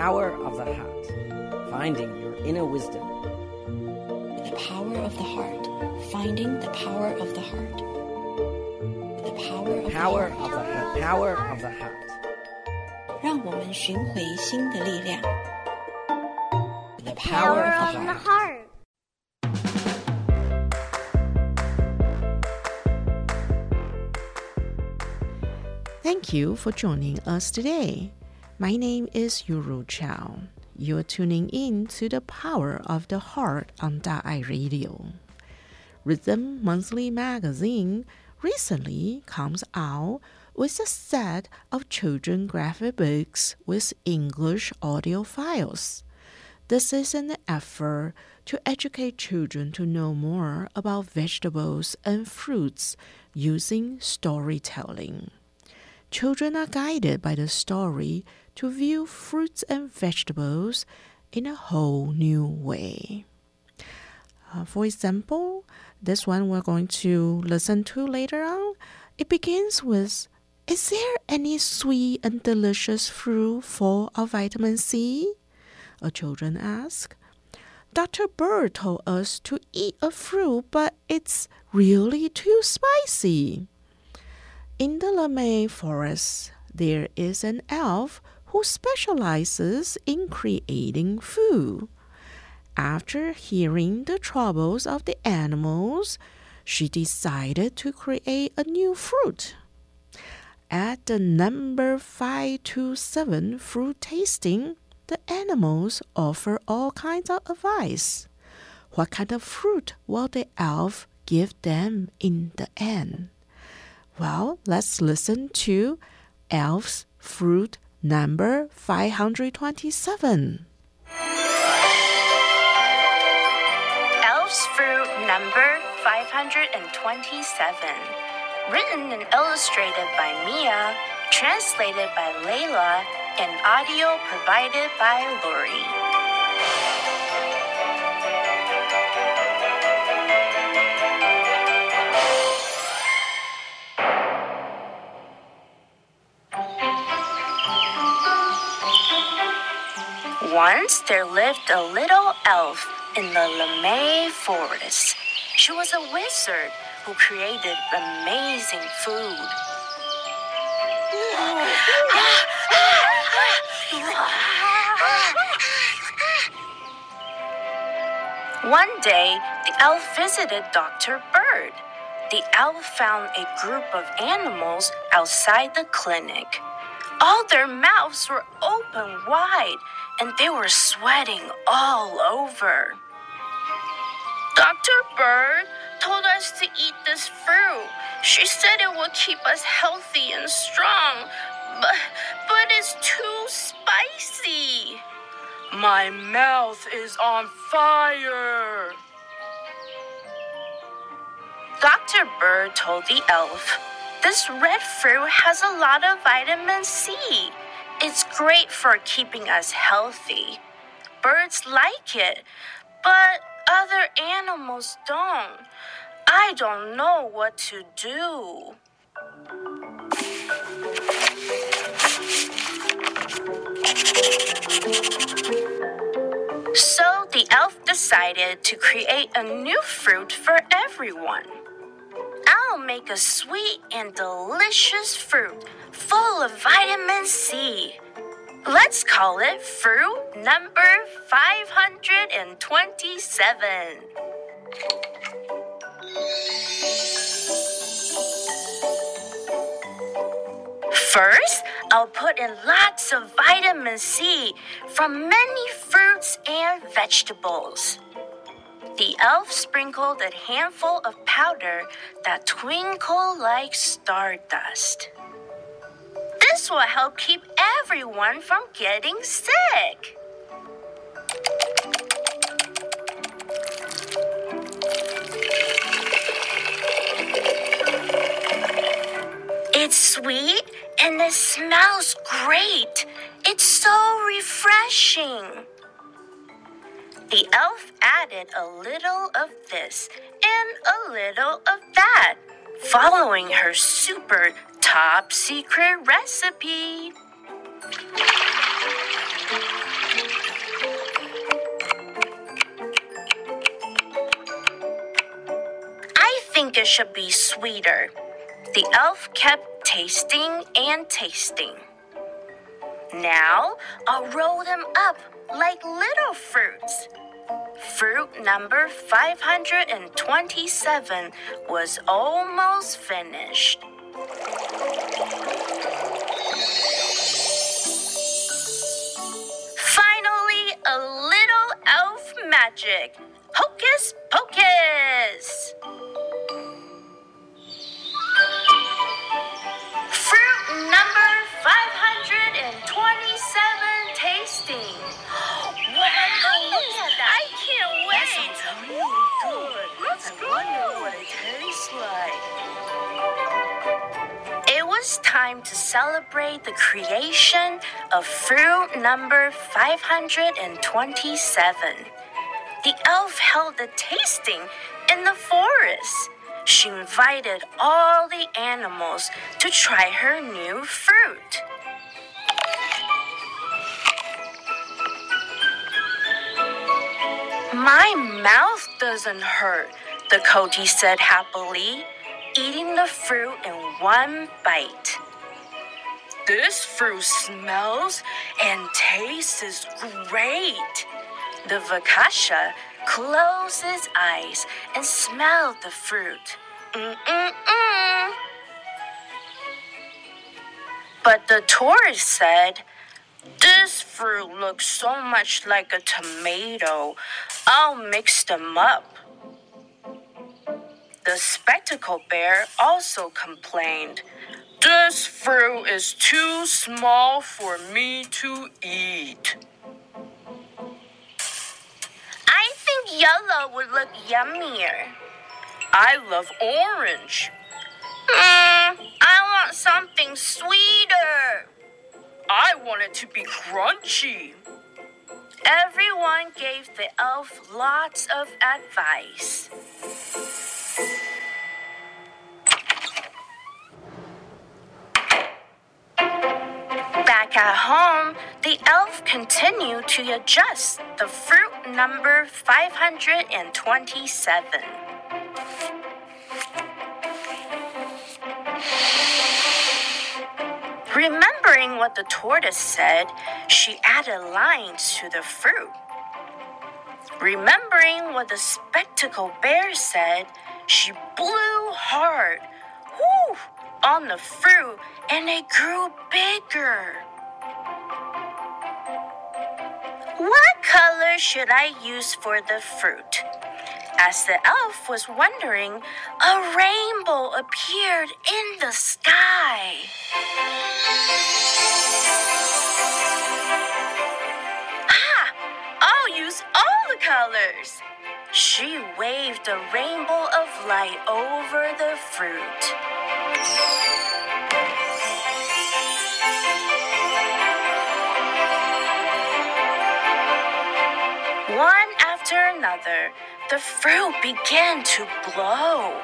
power of the heart, finding your inner wisdom. The power of the heart, finding the power of the heart. The power of the heart, power of the heart. 让我们寻回心的力量。The power of the heart.Thank you for joining us today. My name is Yuru Chao. You're tuning in to the Power of the Heart on Daai Radio. Rhythm Monthly Magazine recently comes out with a set of children graphic books with English audio files. This is an effort to educate children to know more about vegetables and fruits using storytelling.Children are guided by the story to view fruits and vegetables in a whole new way. For example, this one we're going to listen to later on. It begins with, "Is there any sweet and delicious fruit full of vitamin C?" A children ask. "Dr. Bird told us to eat a fruit, but it's really too spicy."In the LeMay Forest, there is an elf who specializes in creating food. After hearing the troubles of the animals, she decided to create a new fruit. At the number 527 fruit tasting, the animals offer all kinds of advice. What kind of fruit will the elf give them in the end?Well, let's listen to Elf's Fruit number 527. Elf's Fruit number 527. Written and illustrated by Mia, translated by Layla, and audio provided by Lori.Once there lived a little elf in the LeMay Forest. She was a wizard who created amazing food. One day, the elf visited Dr. Bird. The elf found a group of animals outside the clinic.All their mouths were open wide, and they were sweating all over. Dr. Bird told us to eat this fruit. She said it would keep us healthy and strong, but it's too spicy. My mouth is on fire. Dr. Bird told the elf,This red fruit has a lot of vitamin C. It's great for keeping us healthy. Birds like it, but other animals don't. I don't know what to do. So the elf decided to create a new fruit for everyone.I'll make a sweet and delicious fruit full of vitamin C. Let's call it fruit number 527. First, I'll put in lots of vitamin C from many fruits and vegetables.The elf sprinkled a handful of powder that twinkled like stardust. This will help keep everyone from getting sick. It's sweet and it smells great. It's so refreshing.The elf added a little of this and a little of that, following her super top secret recipe. it should be sweeter. The elf kept tasting and tasting. Now I'll roll them up like little fruits. Fruit number 527 was almost finished. Finally, a little elf magic. Hocus pocus! Fruit number 527 tasting. I can't wait! That sounds really good. I wonder what it tastes like. It was time to celebrate the creation of fruit number 527. The elf held a tasting in the forest. She invited all the animals to try her new fruit. My mouth doesn't hurt, the coyote said happily, eating the fruit in one bite. This fruit smells and tastes great. The vakasha closed his eyes and smelled the fruit. But the tourist said, "This fruit looks so much like a tomato. I'll mix them up." The spectacle bear also complained, "This fruit is too small for me to eat." Yellow would look yummier. I love orange. I want something sweeter. I want it to be crunchy. Everyone gave the elf lots of advice. Back at home, the elf continued to adjust the fruit number 527. Remembering what the tortoise said, she added lines to the fruit. Remembering what the spectacled bear said, she blew hard, whoo, on the fruit, and it grew bigger. What color should I use for the fruit? As the elf was wondering, a rainbow appeared in the sky. Ah! I'll use all the colors. She waved a rainbow of light over the fruit. One after another, the fruit began to blow.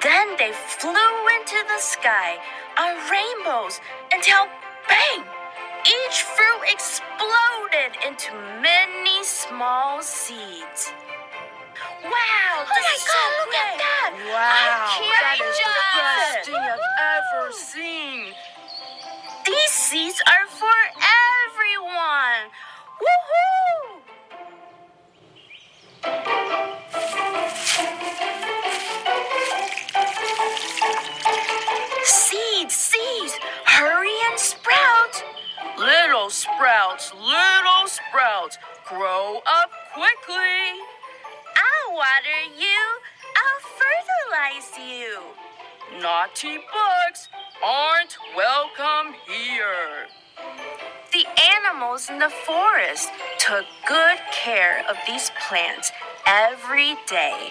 Then they flew into the sky on rainbows until bang! Each fruit exploded into many small seeds. Wow! Oh my God! Look at that! Wow! That is the best thing I've ever seen. These seeds are for everyone. Woohoo! Seeds! Hurry and sprout! Little sprouts, grow up quickly. I'll water you. I'll fertilize you. Naughty bugs aren't welcome here. The animals in the forest took good care of these plants every day.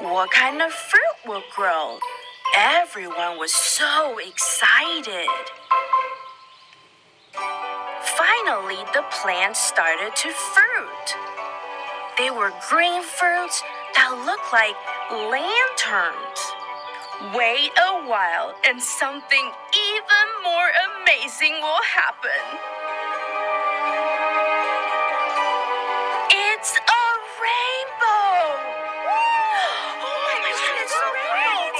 What kind of fruit will grow? Everyone was so excited. Finally, the plants started to fruit. They were green fruits that looked like lanterns. Wait a while and something even more amazing will happen. It's a rainbow! Woo! Oh my God, it's a rainbow!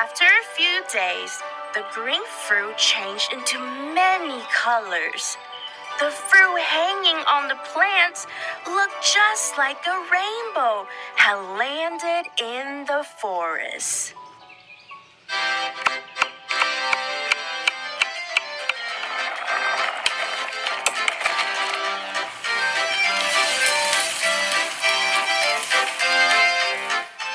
After a few days, the green fruit changed into many colors. The fruit hanging on the plants looked just like a rainbow had landed in the forest.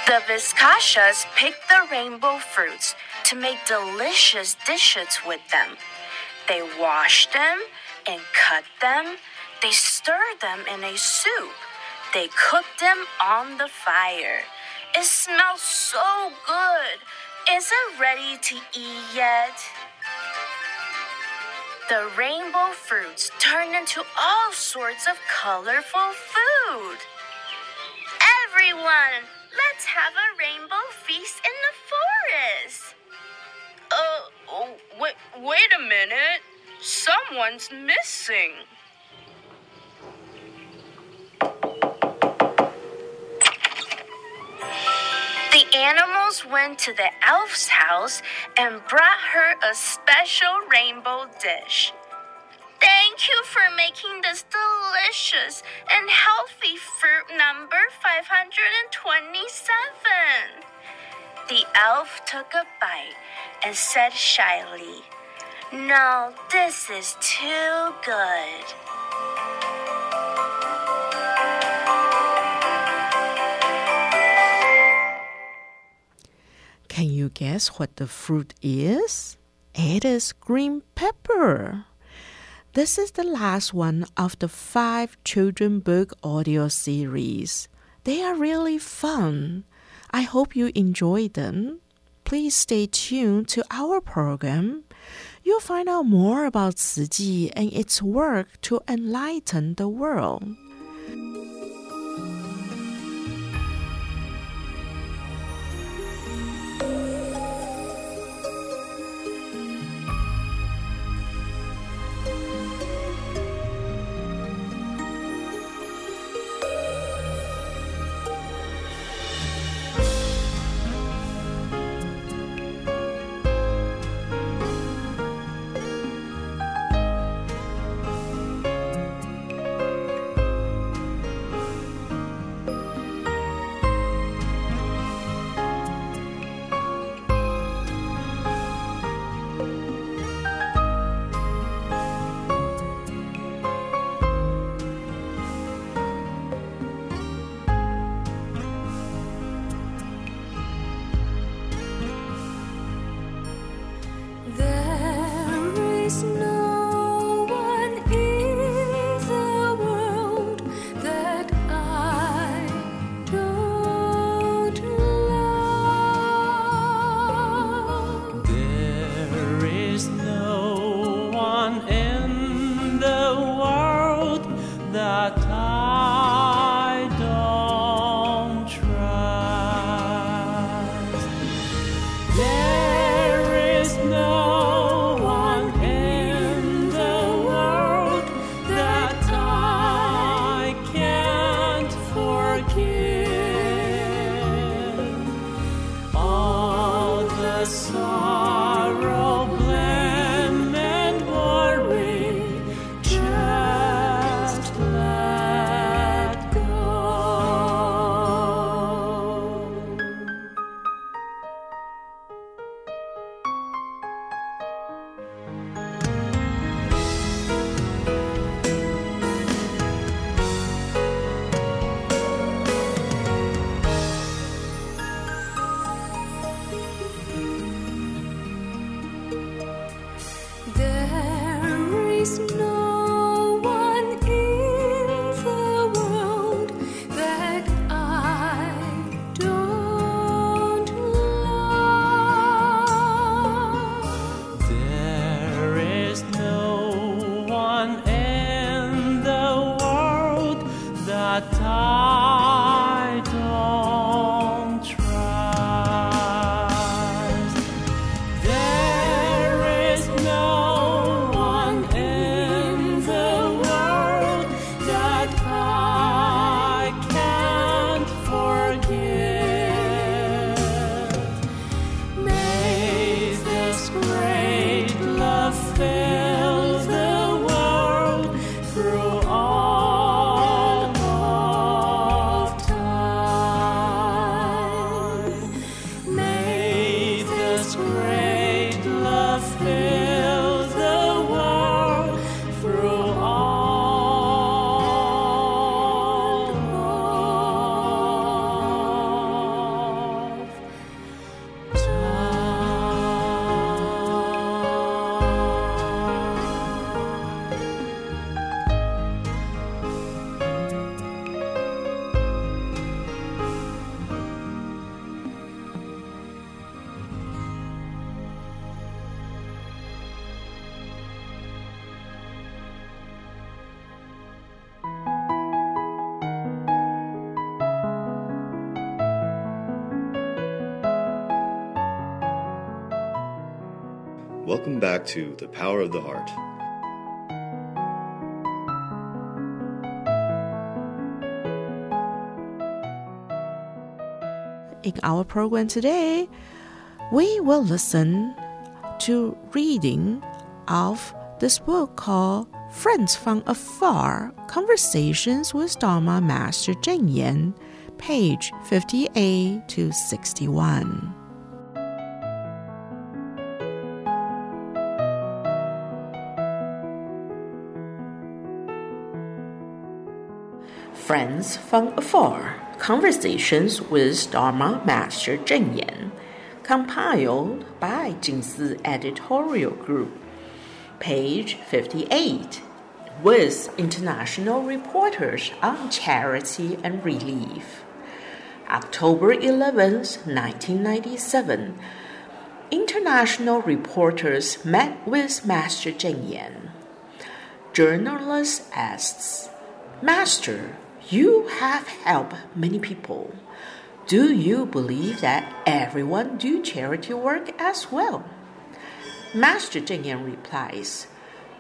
The Vizcachas picked the rainbow fruits to make delicious dishes with them. They washed them and cut them. They stirred them in a soup. They cooked them on the fire. It smells so good. Is it ready to eat yet? The rainbow fruits turned into all sorts of colorful food. Everyone, let's have a rainbow feast in the forest. Wait a minute. Someone's missing. The animals went to the elf's house and brought her a special rainbow dish. Thank you for making this delicious and healthy fruit number 527. The elf took a bite and said shyly, "No, this is too good." Can you guess what the fruit is? It is green pepper. This is the last one of the 5 children book audio series. They are really fun. I hope you enjoy them. Please stay tuned to our program. You'll find out more about Tzu Chi and its work to enlighten the world. Welcome back to The Power of the Heart. In our program today, we will listen to reading of this book called Friends from Afar, Conversations with Dharma Master Cheng Yen, page 58 to 61. Friends from Afar, Conversations with Dharma Master Cheng Yen, compiled by Jing Si Editorial Group, page 58, with international reporters on charity and relief. October 11, 1997, international reporters met with Master Cheng Yen. Journalist asks, Master, you have helped many people. Do you believe that everyone do charity work as well? Master Jingyin replies,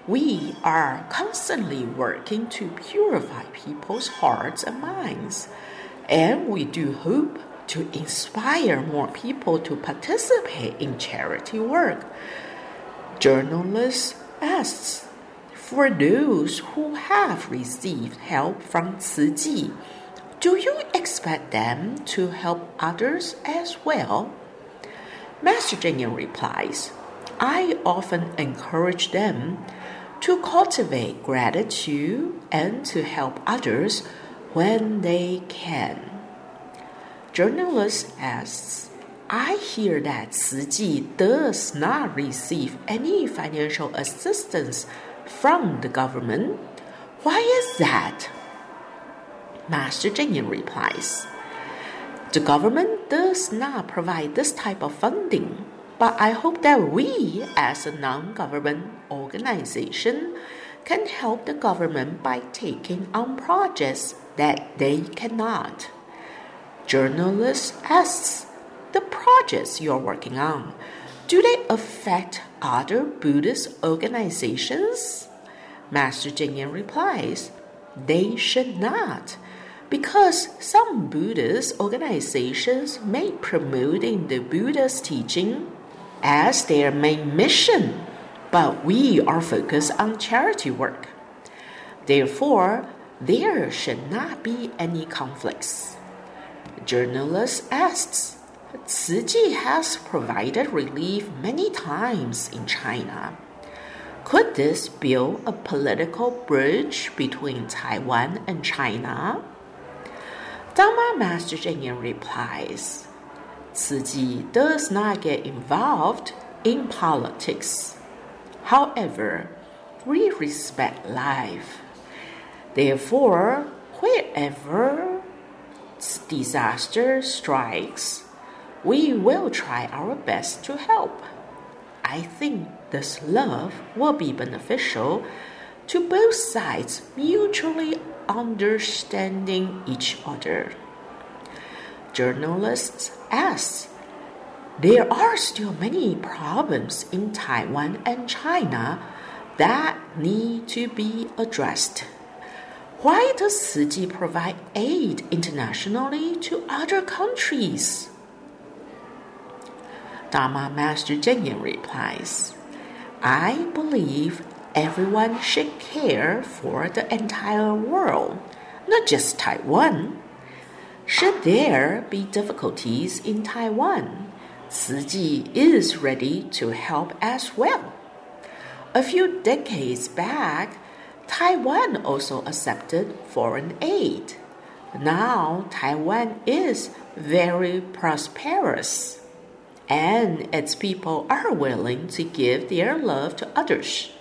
we are constantly working to purify people's hearts and minds, and we do hope to inspire more people to participate in charity work. Journalist asks, for those who have received help from Tzu Chi, do you expect them to help others as well? Master Jingyin replies, I often encourage them to cultivate gratitude and to help others when they can. Journalist asks, I hear that Tzu Chi does not receive any financial assistance from the government. Why is that? Master Jingyin replies, the government does not provide this type of funding. But I hope that we, as a non-government organization, can help the government by taking on projects that they cannot. Journalist asks, the projects you're working on, do they affect other Buddhist organizations? Master Jingyan replies, they should not, because some Buddhist organizations may promote the Buddha's teaching as their main mission, but we are focused on charity work. Therefore, there should not be any conflicts. Journalist asks, Tzu Chi has provided relief many times in China. Could this build a political bridge between Taiwan and China? Dharma Master Jingyin replies, Tzu Chi does not get involved in politics. However, we respect life. Therefore, wherever disaster strikes, we will try our best to help. I think this love will be beneficial to both sides, mutually understanding each other. Journalists ask, there are still many problems in Taiwan and China that need to be addressed. Why does Tzu Chi provide aid internationally to other countries? Dharma Master Jingyan replies, I believe everyone should care for the entire world, not just Taiwan. Should there be difficulties in Taiwan, Tzu Chi is ready to help as well. A few decades back, Taiwan also accepted foreign aid. Now Taiwan is very prosperous, and its people are willing to give their love to others.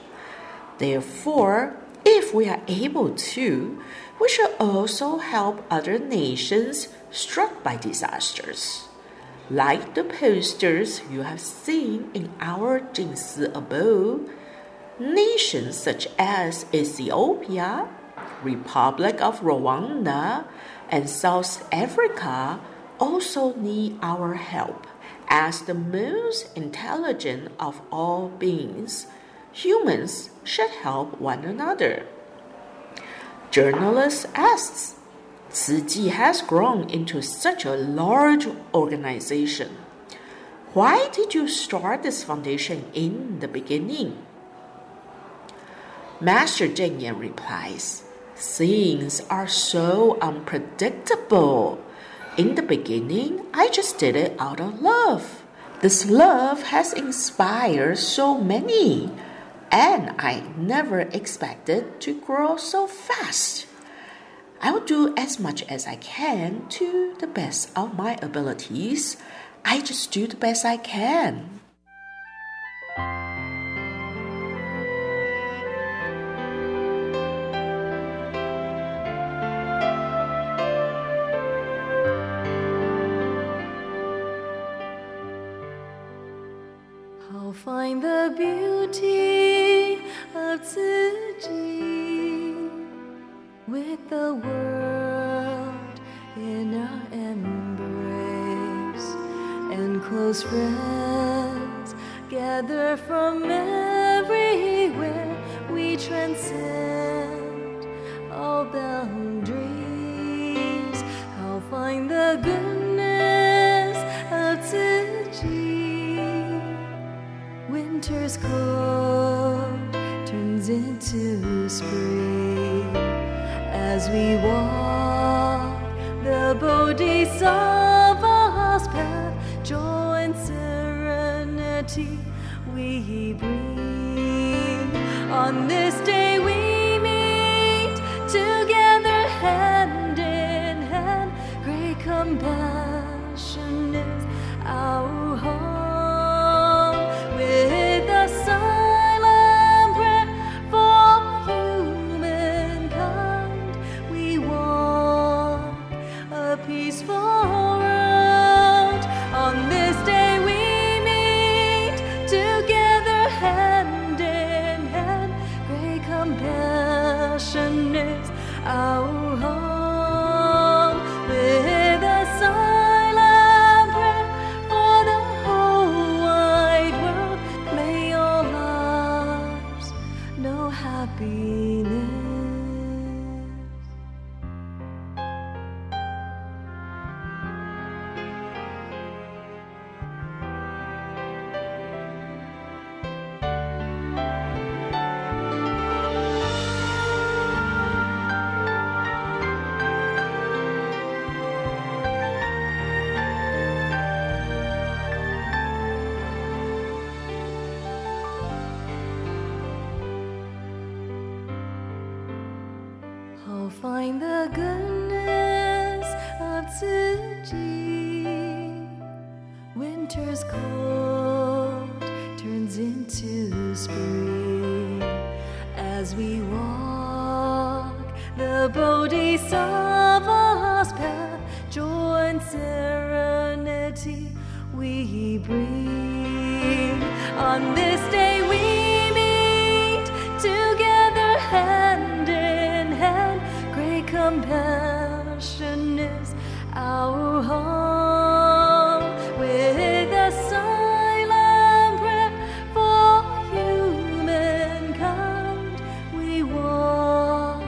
Therefore, if we are able to, we should also help other nations struck by disasters, like the posters you have seen in our Jing Si abode. Nations such as Ethiopia, Republic of Rwanda, and South Africa also need our help. As the most intelligent of all beings, humans should help one another. Journalist asks, Tzu Chi has grown into such a large organization. Why did you start this foundation in the beginning? Master Jingyin replies, Things are so unpredictable. In the beginning, I just did it out of love. This love has inspired so many, and I never expected to grow so fast. I will do as much as I can to the best of my abilities. I just do the best I can.Find the beauty of Tzu Chi with the world in our embrace, and close friends gather from everywhere. We transcend all boundaries. I'll find the goodness of Tzu Chi.Winter's cold turns into spring as we walk the Bodhisattva's path. Joy and serenity we bring. On this day we meet together hand in hand. Great compassion is our home.Find the goodness of Tzu Chi. Winter's cold turns into spring as we walk the Bodhisattva's path. Joy and serenity we bring. On this day we meet together hand in hand.Compassion is our home. With a silent prayer for humankind, we walk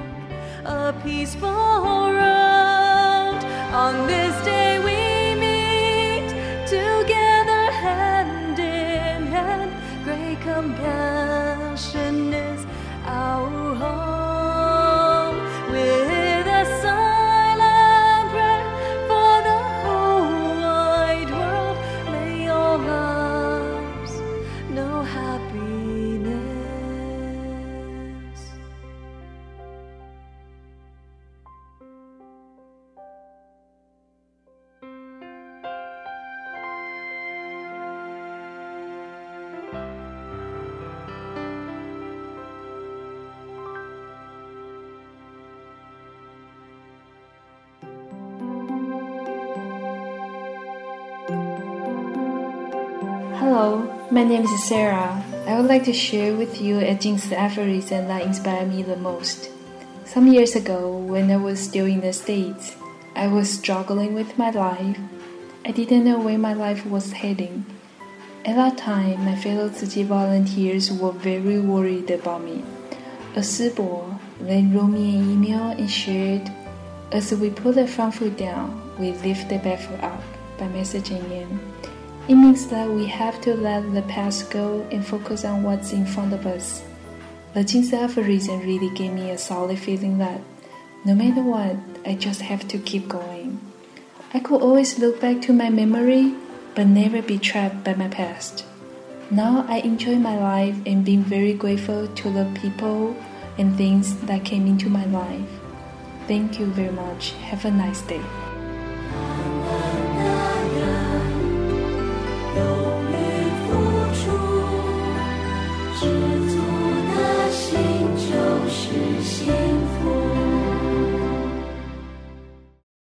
a peaceful road. On this day we meet together hand in hand. Great compassion is our home.Hello, my name is Sarah. I would like to share with you a Jing Si aphorism that inspired me the most. Some years ago, when I was still in the States, I was struggling with my life I didn't know where my life was heading. At that time, my fellow Tzu Chi volunteers were very worried about me. As Shi Bo then wrote me an email and shared, "As we put the front foot down, we lift the back foot up," by Master Jingyin. It means that we have to let the past go and focus on what's in front of us. The Jing Si Aphorism really gave me a solid feeling that, no matter what, I just have to keep going. I could always look back to my memory, but never be trapped by my past. Now I enjoy my life and being very grateful to the people and things that came into my life. Thank you very much. Have a nice day.